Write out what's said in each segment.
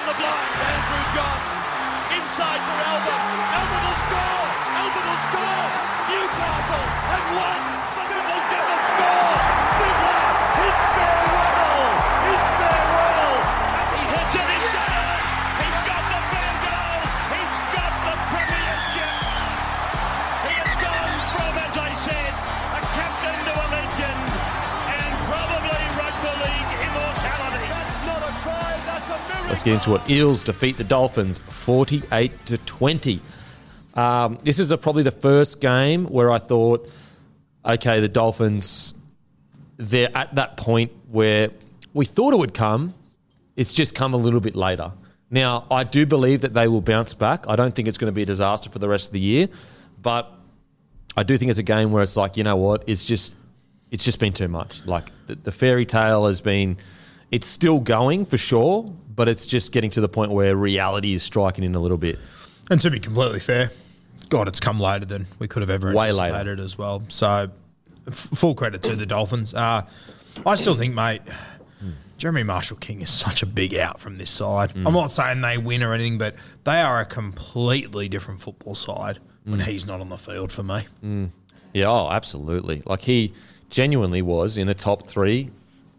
the block, Andrew John. Inside for Elba. Elba will score! Elba will score! Newcastle have won! Sivo's going to score! Sivo! It's farewell! It's farewell! And he hits it in! Let's get into it. Eels defeat the Dolphins 48-20. This is probably the first game where I thought, okay, the Dolphins, they're at that point where we thought it would come. It's just come a little bit later. Now, I do believe that they will bounce back. I don't think it's going to be a disaster for the rest of the year, but I do think it's a game where it's like, you know what, it's just been too much. Like the fairy tale has been, it's still going for sure, but it's just getting to the point where reality is striking in a little bit. And to be completely fair, God, it's come later than we could have ever anticipated as well. So full credit to the Dolphins. I still think, mate, Jeremai Marshall-King is such a big out from this side. I'm not saying they win or anything, but they are a completely different football side when he's not on the field for me. Yeah, oh, absolutely. Like he genuinely was in the top three.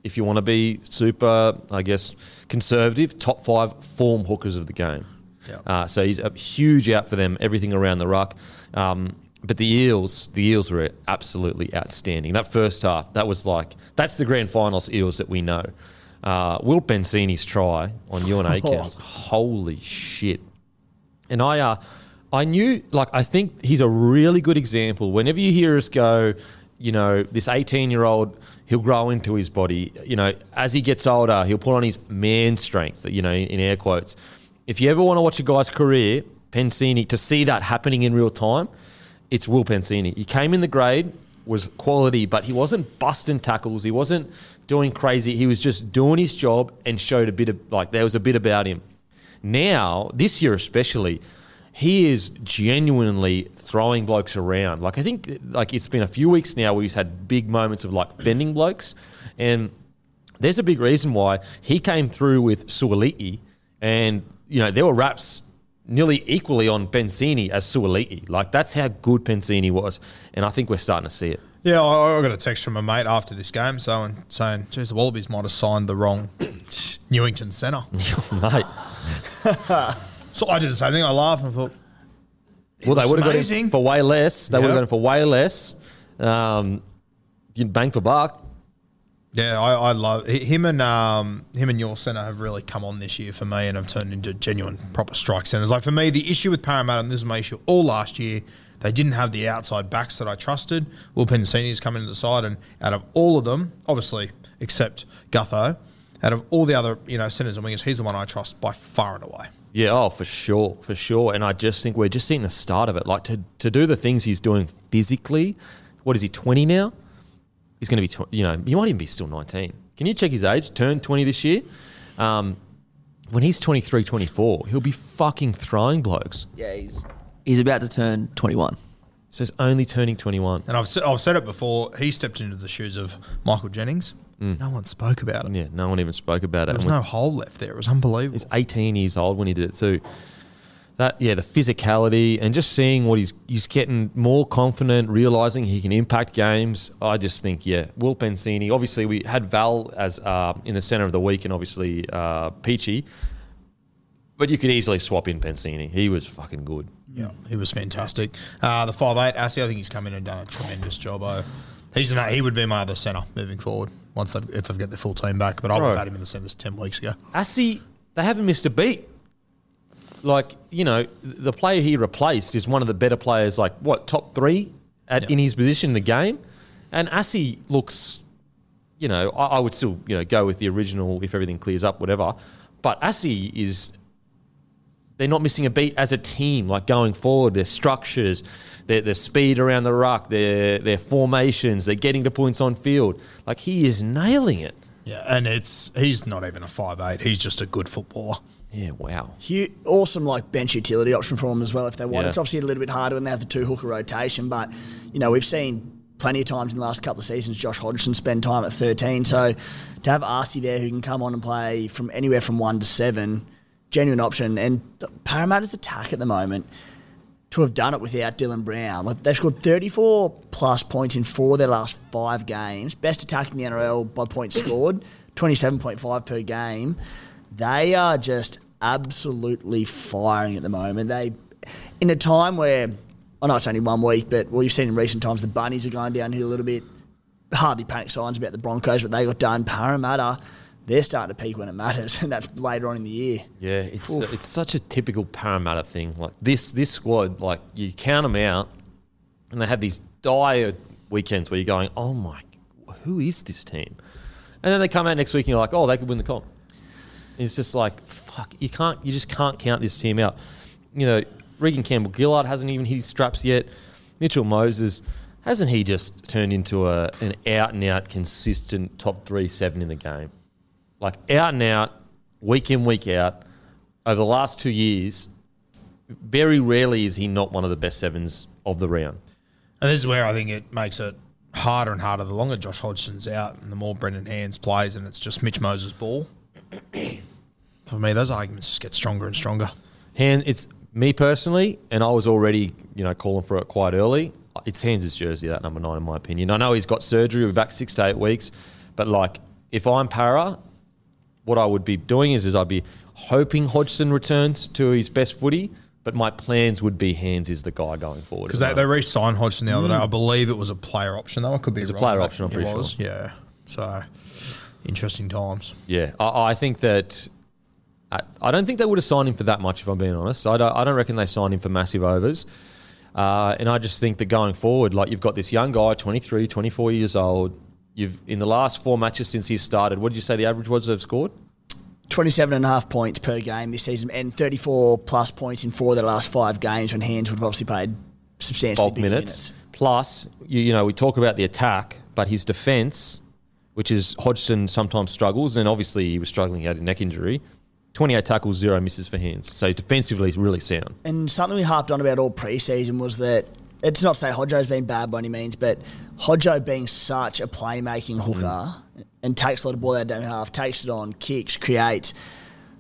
If you want to be super, I guess, conservative, top five form hookers of the game. Yep. So he's a huge out for them, everything around the ruck. But the Eels were absolutely outstanding. That first half, that was like, that's the grand finals Eels that we know. Will Penisini's try on Ewan Aikens, holy shit. And I knew, like, I think he's a really good example. Whenever you hear us go, you know, this 18-year-old, he'll grow into his body. You know, as he gets older, he'll put on his man strength, you know, in air quotes. If you ever want to watch a guy's career, Penisini, to see that happening in real time, it's Will Penisini. He came in the grade, was quality, but he wasn't busting tackles. He wasn't doing crazy. He was just doing his job and showed a bit of, like, there was a bit about him. Now, this year especially, he is genuinely throwing blokes around. Like, I think, like, it's been a few weeks now where he's had big moments of, like, fending blokes. And there's a big reason why he came through with Suaalii. And, you know, there were raps nearly equally on Penisini as Suaalii. Like, that's how good Penisini was. And I think we're starting to see it. Yeah, I got a text from a mate after this game saying, geez, the Wallabies might have signed the wrong Newington centre. Mate. So I did the same thing. I laughed and thought, well, they would have got him for way less. They would have got him for way less. You'd bang for buck. Yeah, I love him, and him and your centre have really come on this year for me, and have turned into genuine, proper strike centres. Like, for me, the issue with Parramatta, and this was my issue all last year, they didn't have the outside backs that I trusted. Will Penisini's coming into the side, and out of all of them, obviously, except Gutho, out of all the other, you know, centres and wingers, he's the one I trust by far and away. Yeah, oh, for sure. And I just think we're just seeing the start of it. Like, to do the things he's doing physically, what is he, 20 now? He's going to be, you know, he might even be still 19. Can you check his age? Turned 20 this year. When he's 23, 24, he'll be fucking throwing blokes. Yeah, he's about to turn 21. So he's only turning 21. And I've said it before, he stepped into the shoes of Michael Jennings. No one spoke about it. Yeah, no one even spoke about it. There was no hole left there. It was unbelievable. He's 18 years old when he did it too. The physicality and just seeing what he's getting more confident, realising he can impact games. I just think, Will Penisini. Obviously, we had Val as in the centre of the week and obviously Peachy. But you could easily swap in Penisini. He was fucking good. Yeah, he was fantastic. The 5'8", Assi, I think he's come in and done a tremendous job. He would be my other centre moving forward if they've got the full team back. But I would have had him in the centres 10 weeks ago. Assi, they haven't missed a beat. Like, you know, the player he replaced is one of the better players, like, top three in his position in the game? And Assi looks, you know, I would still, you know, go with the original if everything clears up, whatever. But Assi is, they're not missing a beat as a team, like, going forward. Their structures, their speed around the ruck, their formations, they're getting to points on field. Like, he is nailing it. Yeah, and he's not even a 5'8". He's just a good footballer. Yeah, wow. Awesome, like, bench utility option for them as well if they want. Yeah. It's obviously a little bit harder when they have the two-hooker rotation, but, you know, we've seen plenty of times in the last couple of seasons Josh Hodgson spend time at 13, so to have Arcee there who can come on and play from anywhere from 1 to 7, genuine option. And Parramatta's attack at the moment, to have done it without Dylan Brown. Like, they've scored 34-plus points in 4 of their last 5 games. Best attack in the NRL by points scored, 27.5 per game. They are just absolutely firing at the moment. They, in a time where, I know it's only 1 week, but well, you've seen in recent times the Bunnies are going down here a little bit. Hardly panic signs about the Broncos, but they got done. Parramatta, they're starting to peak when it matters, and that's later on in the year. Yeah, it's such a typical Parramatta thing. Like this squad, like you count them out, and they have these dire weekends where you're going, oh my, who is this team? And then they come out next week and you're like, oh, they could win the comp. It's just like, fuck, you just can't count this team out. You know, Regan Campbell-Gillard hasn't even hit his straps yet. Mitchell Moses, hasn't he just turned into an out-and-out consistent top 3-7 in the game? Like, out-and-out, week in, week out, over the last 2 years, very rarely is he not one of the best sevens of the round. And this is where I think it makes it harder and harder the longer Josh Hodgson's out and the more Brendan Hands plays, and it's just Mitch Moses' ball. For me, those arguments just get stronger and stronger. Hand, it's me personally, and I was already, you know, calling for it quite early. It's Hands' jersey, that number 9, in my opinion. I know he's got surgery; we'll be back 6 to 8 weeks. But like, if I'm Para, what I would be doing is I'd be hoping Hodgson returns to his best footy. But my plans would be Hands is the guy going forward. Because they re-signed Hodgson the other day. I believe it was a player option though. I could be. It's a player option. I'm pretty sure. Yeah. So. Interesting times. Yeah, I think that I don't think they would have signed him for that much, if I'm being honest. I don't reckon they signed him for massive overs. And I just think that going forward, like, you've got this young guy, 23, 24 years old. You've in the last 4 matches since he started, what did you say the average was they've scored? 27.5 points per game this season and 34-plus points in 4 of their last 5 games when Hands would have obviously played substantially big minutes. Plus, you know, we talk about the attack, but his defence, which is Hodgson sometimes struggles, and obviously he was struggling, he had a neck injury. 28 tackles, 0 misses for Hands. So defensively, really sound. And something we harped on about all preseason was that, it's not to say Hodjo's been bad by any means, but Hodjo being such a playmaking hooker and takes a lot of ball out down half, takes it on, kicks, creates.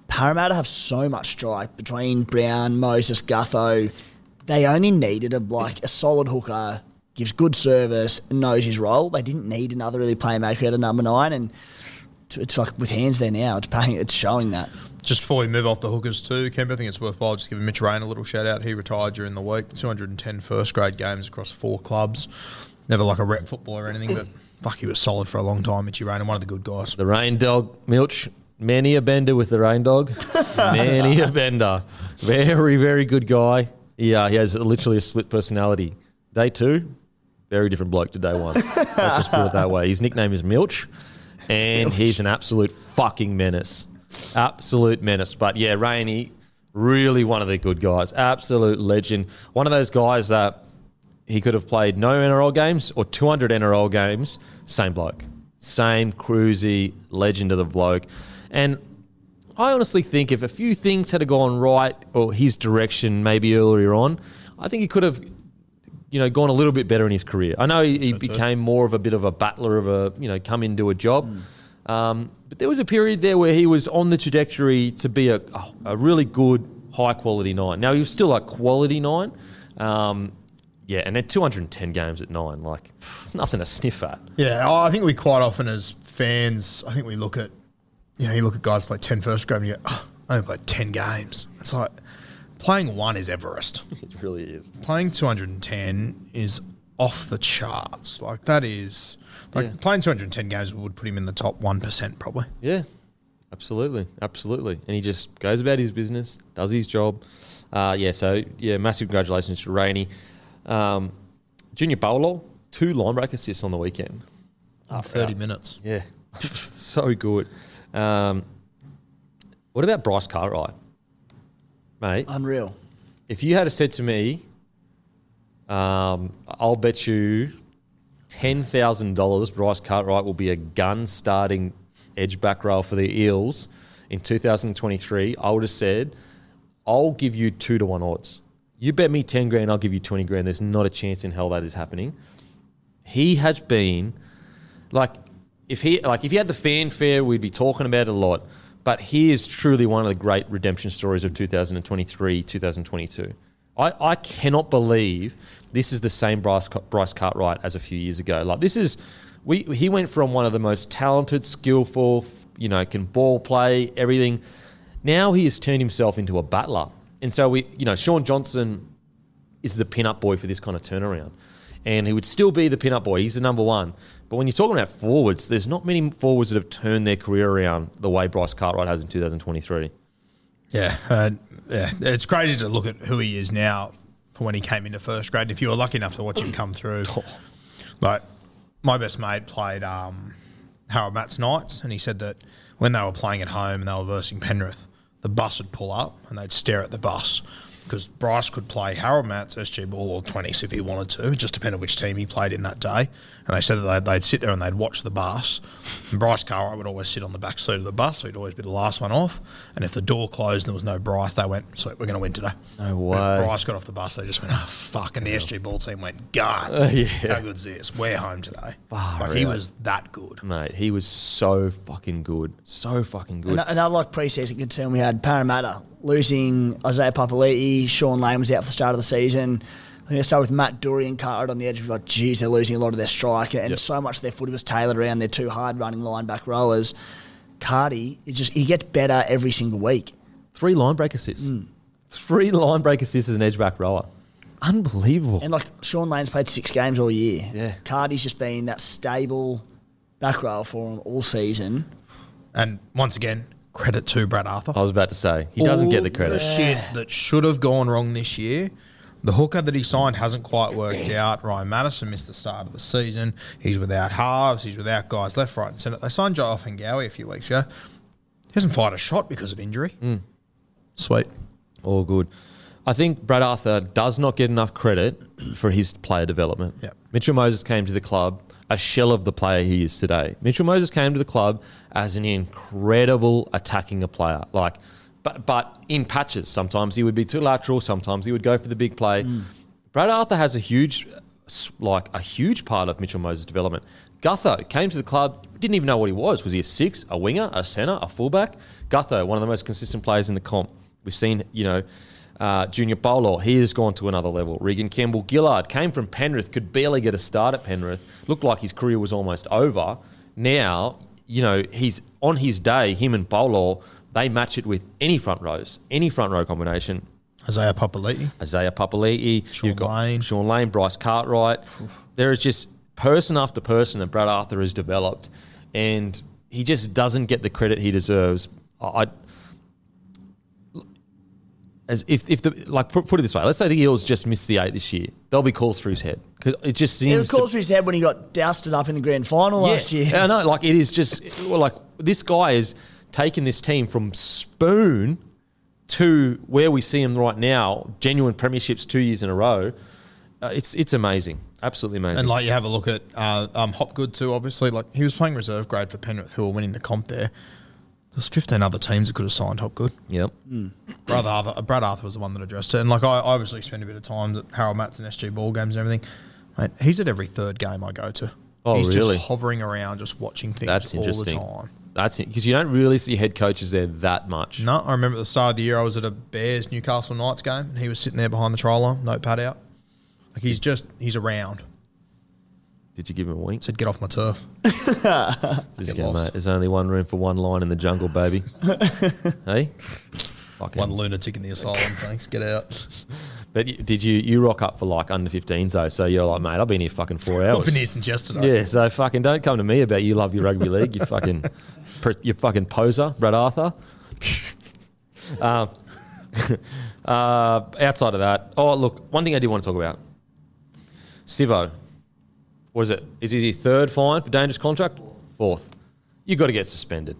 Parramatta have so much strike between Brown, Moses, Gutho. They only needed a solid hooker, gives good service, knows his role. They didn't need another really playmaker at a number 9, and it's like with Hands there now, it's showing that. Just before we move off the hookers too, Kemp, I think it's worthwhile just giving Mitch Rein a little shout-out. He retired during the week, 210 first-grade games across 4 clubs. Never like a rep football or anything, but fuck, he was solid for a long time, Mitchy Rein, and one of the good guys. The Rain Dog, Milch, many a bender with the Rain Dog. Many a bender. Very, very good guy. He has literally a split personality. Day 2. Very different bloke to day 1. Let's just put it that way. His nickname is Milch, and he's an absolute fucking menace. Absolute menace. But, yeah, Rainey, really one of the good guys. Absolute legend. One of those guys that he could have played no NRL games or 200 NRL games. Same bloke. Same cruisy legend of the bloke. And I honestly think if a few things had gone right or his direction maybe earlier on, I think he could have you know, gone a little bit better in his career. I know he became more of a bit of a battler of a, you know, come in, do a job. But there was a period there where he was on the trajectory to be a really good, high-quality nine. Now, he was still a quality nine. Yeah, and at 210 games at nine, like, it's nothing to sniff at. Yeah, I think we quite often as fans, I think we look at, you know, you look at guys play 10 first grade and you go, oh, I only played 10 games. It's like, playing one is Everest. It really is. Playing 210 is off the charts. Like, that is... Like, playing 210 games would put him in the top 1% probably. Yeah, absolutely. Absolutely. And he just goes about his business, does his job. Yeah, so, yeah, massive congratulations to Rainey. Junior Bolo, 2 line-break assists on the weekend. After 30 minutes. Yeah. So good. What about Bryce Cartwright? Mate. Unreal. If you had said to me, I'll bet you $10,000 Bryce Cartwright will be a gun starting edge back row for the Eels in 2023, I would have said, I'll give you 2-1 odds. You bet me 10 grand, I'll give you 20 grand. There's not a chance in hell that is happening. He has been, like, if he had the fanfare, we'd be talking about it a lot. But he is truly one of the great redemption stories of 2023, 2022. I cannot believe this is the same Bryce Cartwright as a few years ago. Like, this is, he went from one of the most talented, skillful, you know, can ball play, everything. Now he has turned himself into a battler. And so we, you know, Sean Johnson is the pin-up boy for this kind of turnaround. And he would still be the pin-up boy. He's the number one. But when you're talking about forwards, there's not many forwards that have turned their career around the way Bryce Cartwright has in 2023. Yeah, it's crazy to look at who he is now for when he came into first grade. And if you were lucky enough to watch him come through, like, my best mate played Harold Matt's Knights, and he said that when they were playing at home and they were versing Penrith, the bus would pull up and they'd stare at the bus because Bryce could play Harold Matt's, SG Ball, or 20s if he wanted to. It just depended on which team he played in that day. And they said that they'd sit there and they'd watch the bus. And Bryce Cartwright would always sit on the back seat of the bus, so he'd always be the last one off. And if the door closed and there was no Bryce, they went, sweet, we're going to win today. No way. And if Bryce got off the bus, they just went, oh, fuck. And the SG Ball team went, God, how good's this? We're home today. Oh, like, really? He was that good. Mate, he was so fucking good. So fucking good. Another, like, pre-season concern we had, Parramatta losing Isaiah Papali'i. Shaun Lane was out for the start of the season. I think they started with Matt Dury and Cartwright on the edge. We're like, geez, they're losing a lot of their strike. And so much of their footy was tailored around their two hard-running line-back rowers. Carty, he gets better every single week. 3 line-break assists. 3 line-break assists as an edge-back rower. Unbelievable. And, like, Shaun Lane's played 6 games all year. Yeah. Carty's just been that stable back rower for him all season. And once again, credit to Brad Arthur. I was about to say, he doesn't get the credit. The shit that should have gone wrong this year. The hooker that he signed hasn't quite worked out. Ryan Madison missed the start of the season. He's without halves. He's without guys left, right, and centre. They signed Joe Ofahengaue a few weeks ago. He hasn't fired a shot because of injury. Sweet. All good. I think Brad Arthur does not get enough credit for his player development. Yep. Mitchell Moses came to the club a shell of the player he is today. Mitchell Moses came to the club as an incredible attacking player. Like, but in patches. Sometimes he would be too lateral. Sometimes he would go for the big play. Brad Arthur has a huge part of Mitchell Moses' development. Gutho came to the club, didn't even know what he was. Was he a 6, a winger, a centre, a fullback? Gutho, one of the most consistent players in the comp. We've seen, you know, Junior Bolo, he has gone to another level. Regan Campbell-Gillard came from Penrith, could barely get a start at Penrith. Looked like his career was almost over. Now, you know, he's on his day, him and Bolo, they match it with any front row combination. Isaiah Papali'i, Shaun Lane, Bryce Cartwright. There is just person after person that Brad Arthur has developed, and he just doesn't get the credit he deserves. Put it this way, let's say the Eels just missed the 8 this year. They'll be calls through his head. Cause it just seems... It was calls through his head when he got doused up in the grand final last year. I know, like, it is just... like, this guy is taking this team from spoon to where we see him right now, genuine premierships 2 years in a row. It's amazing. Absolutely amazing. And, like, you have a look at Hopgood too, obviously. Like, he was playing reserve grade for Penrith, who were winning the comp there. There's 15 other teams that could have signed Hopgood. Yep. Brad Arthur was the one that addressed it. And like I obviously spend a bit of time at Harold Matts and SG Ball games and everything. Mate, he's at every third game I go to. Oh, he's really? Just hovering around, just watching things all the time. That's because you don't really see head coaches there that much. No, I remember at the start of the year I was at a Bears Newcastle Knights game and he was sitting there behind the try line, notepad out. Like he's around. Did you give him a wink? Said, get off my turf. Mate, there's only one room for one line in the jungle, baby. Hey? Fucking one lunatic in the asylum, thanks. Get out. But did you rock up for like under 15s though? So you're like, mate, I've been here fucking 4 hours. I've been here since yesterday. Yeah, so fucking don't come to me about you love your rugby league. You fucking, you fucking poser, Brad Arthur. Outside of that, oh look, one thing I did want to talk about. Sivo, what is it? Is he third fine for dangerous contract? Fourth. You got to get suspended.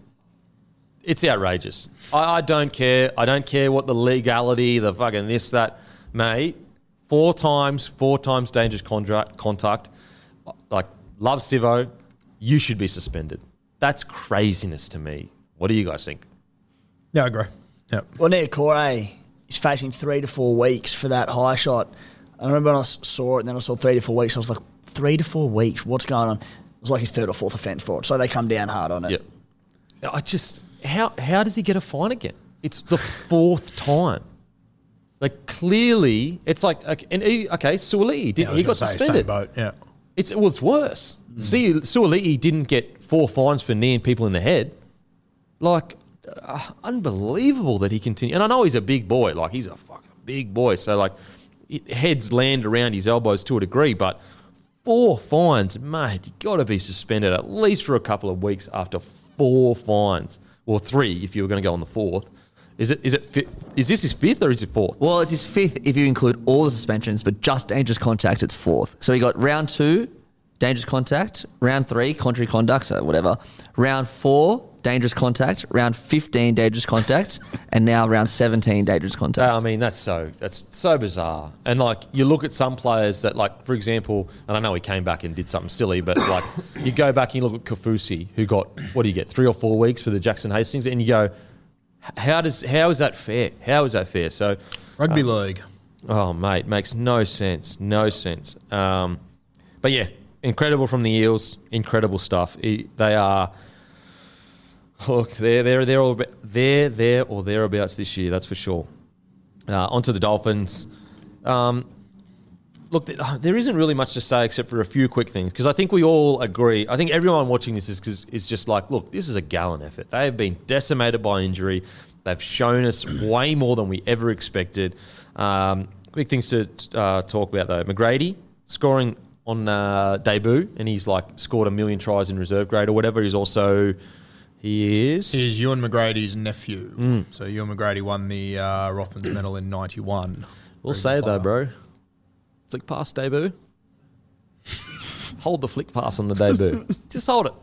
It's outrageous. I don't care. I don't care what the legality, the fucking this, that. Mate, four times dangerous contact. Like, love Sivo. You should be suspended. That's craziness to me. What do you guys think? Yeah, I agree. Yep. Well, Nick Corey is facing 3 to 4 weeks for that high shot. I remember when I saw it and then I saw 3 to 4 weeks. I was like, 3 to 4 weeks? What's going on? It was like his third or fourth offence for it. So they come down hard on it. Yep. I just, how does he get a fine again? It's the fourth time. Like, clearly, it's like, Suaalii, he got suspended. Same boat, yeah. It's worse. Mm. See, Suaalii didn't get 4 fines for kneeing people in the head. Like, unbelievable that he continued. And I know he's a big boy. Like, he's a fucking big boy. So, like, heads land around his elbows to a degree. But 4 fines, mate, you got to be suspended at least for a couple of weeks after 4 fines. Or 3 if you were going to go on the 4th. Is this his 5th or is it 4th? Well, it's his 5th if you include all the suspensions, but just dangerous contact, it's 4th. So he got round 2, dangerous contact, round 3, contrary conduct, so whatever, round 4, dangerous contact, round 15, dangerous contact, and now round 17, dangerous contact. I mean, that's so bizarre. And, like, you look at some players that, like, for example, and I know he came back and did something silly, but, like, you go back and you look at Kofusi, who got, 3 or 4 weeks for the Jackson Hastings, and you go... How is that fair? How is that fair? So, rugby league. Oh, mate, makes no sense. No sense. But, yeah, incredible from the Eels. Incredible stuff. They are, look, they're there or thereabouts this year, that's for sure. Onto the Dolphins. Look, there isn't really much to say except for a few quick things because I think we all agree. I think everyone watching this is just like, look, this is a gallant effort. They have been decimated by injury. They've shown us way more than we ever expected. Quick things to talk about, though. McGrady scoring on debut, and he's, like, scored 1 million tries in reserve grade or whatever. He's also... He is Ewan McGrady's nephew. Mm. So Ewan McGrady won the Rothmans medal in 91. We'll say, though, bro. Flick pass debut. Hold the flick pass on the debut. Just hold it.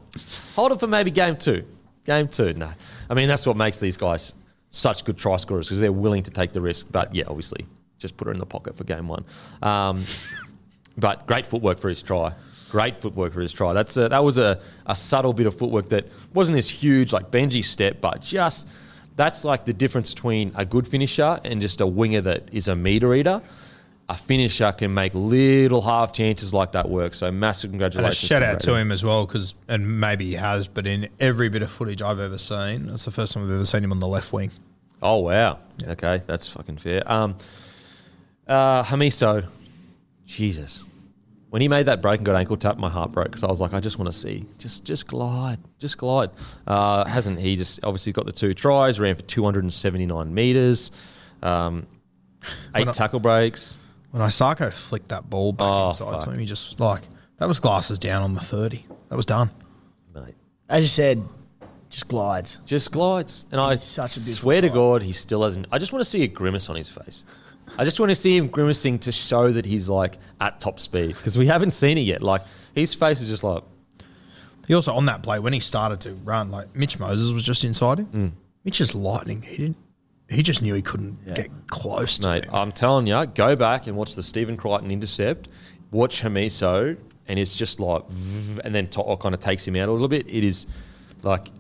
Hold it for maybe game 2. No. I mean, that's what makes these guys such good try scorers because they're willing to take the risk. But, yeah, obviously, just put it in the pocket for game 1. But great footwork for his try. That was a subtle bit of footwork that wasn't this huge, like, Benji step, but just that's, like, the difference between a good finisher and just a winger that is a meter eater. A finisher can make little half chances like that work. So massive congratulations. And a shout out to him as well because, and maybe he has, but in every bit of footage I've ever seen, that's the first time I've ever seen him on the left wing. Oh, wow. Yeah. Okay, that's fucking fair. Hamiso, Jesus. When he made that break and got ankle tap, my heart broke because I was like, I just want to see. Just glide. Hasn't he just obviously got the 2 tries, ran for 279 metres, 8 tackle breaks. When Isaako flicked that ball back inside to him, he just, like, that was glasses down on the 30. That was done. Mate. As you said, just glides. And it's I swear to God, he still hasn't. I just want to see a grimace on his face. I just want to see him grimacing to show that he's, like, at top speed because we haven't seen it yet. Like, his face is just like. He also, on that play, when he started to run, like, Mitch Moses was just inside him. Mm. Mitch is lightning. He just knew he couldn't get close to it. I'm telling you, go back and watch the Stephen Crichton intercept, watch Hamiso, and it's just like, and then kind of takes him out a little bit. It is, like,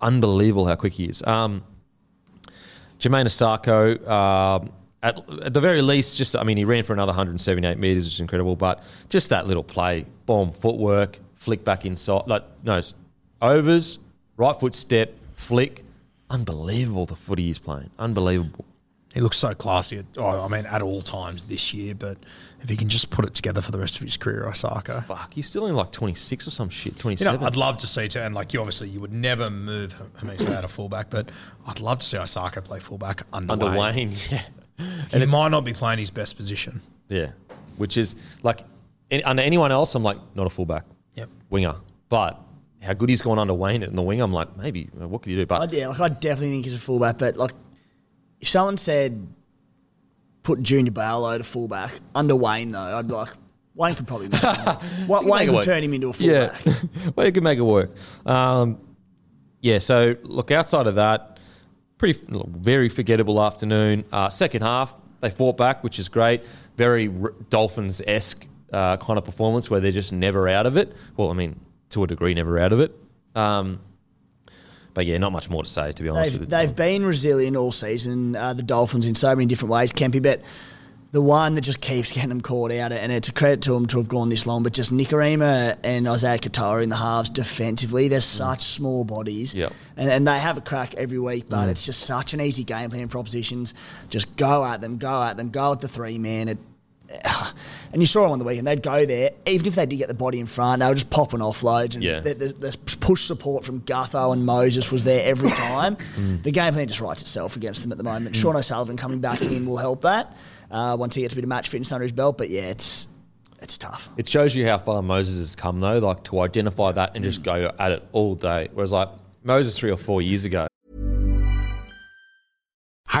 unbelievable how quick he is. Jamayne Isaako, at the very least, just, I mean, he ran for another 178 metres, which is incredible, but just that little play, bomb, footwork, flick back inside, like, no, overs, right foot step, flick. Unbelievable the footy he's playing. Unbelievable. He looks so classy, at all times this year, but if he can just put it together for the rest of his career, Isaako. Fuck, he's still in like 26 or some shit, 27. You know, I'd love to see, you would never move Hamiso out of fullback, but I'd love to see Isaako play fullback under Wayne. Yeah. And he might not be playing his best position. Yeah, which is like, under anyone else, I'm like, not a fullback. Yep. Winger. But how good he's gone under Wayne in the wing, I'm like, maybe, what could he do? But I definitely think he's a fullback, but like, if someone said put Junior Bolo to fullback under Wayne, though, I'd be like, Wayne could probably make it work. Wayne could turn him into a fullback. Yeah. Well, he could make it work. So, look, outside of that, very forgettable afternoon. Second half, they fought back, which is great. Very Dolphins-esque kind of performance where they're just never out of it. Well, I mean, to a degree, never out of it. But, yeah, not much more to say, to be honest with you. They've been resilient all season, the Dolphins, in so many different ways, Kempy. But the one that just keeps getting them caught out, and it's a credit to them to have gone this long, but just Nikorima and Isaiya Katoa in the halves defensively, they're such small bodies. Yep. And they have a crack every week, but it's just such an easy game plan for oppositions. Just go at them, go at the three-man. And you saw them on the weekend. They'd go there, even if they did get the body in front, they were just popping offloads. And the push support from Gutho and Moses was there every time. The game plan just writes itself against them at the moment. Sean O'Sullivan coming back in will help that once he gets a bit of match fitness under his belt. But, yeah, it's tough. It shows you how far Moses has come, though, like to identify that and just go at it all day. Whereas, like, Moses 3 or 4 years ago.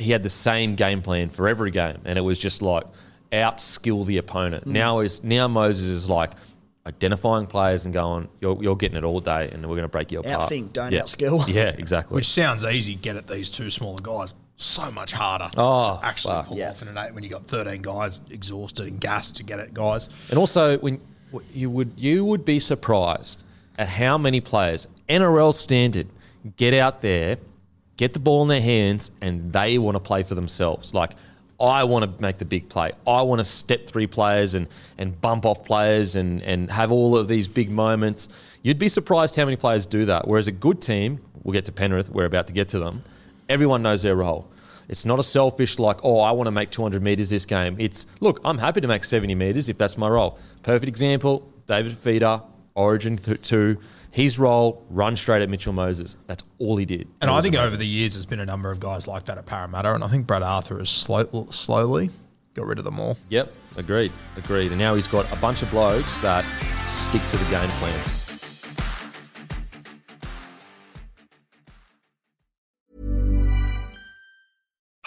He had the same game plan for every game, and it was just like outskill the opponent. Now Moses is like identifying players and going, you're getting it all day, and we're going to break you apart. Outthink, don't outskill. Yeah, exactly. Which sounds easy. Get at these two smaller guys. So much harder to actually pull off in an 8 when you got 13 guys exhausted and gassed to get at guys. And also, when you would be surprised at how many players NRL standard get out there. Get the ball in their hands, and they want to play for themselves. Like, I want to make the big play. I want to step through players and bump off players and have all of these big moments. You'd be surprised how many players do that. Whereas a good team, we'll get to Penrith, we're about to get to them, everyone knows their role. It's not a selfish like, oh, I want to make 200 metres this game. It's, look, I'm happy to make 70 metres if that's my role. Perfect example, David Feeder, Origin 2. His role, run straight at Mitchell Moses. That's all he did. And I think over the years there's been a number of guys like that at Parramatta, and I think Brad Arthur has slowly got rid of them all. Yep, agreed. And now he's got a bunch of blokes that stick to the game plan.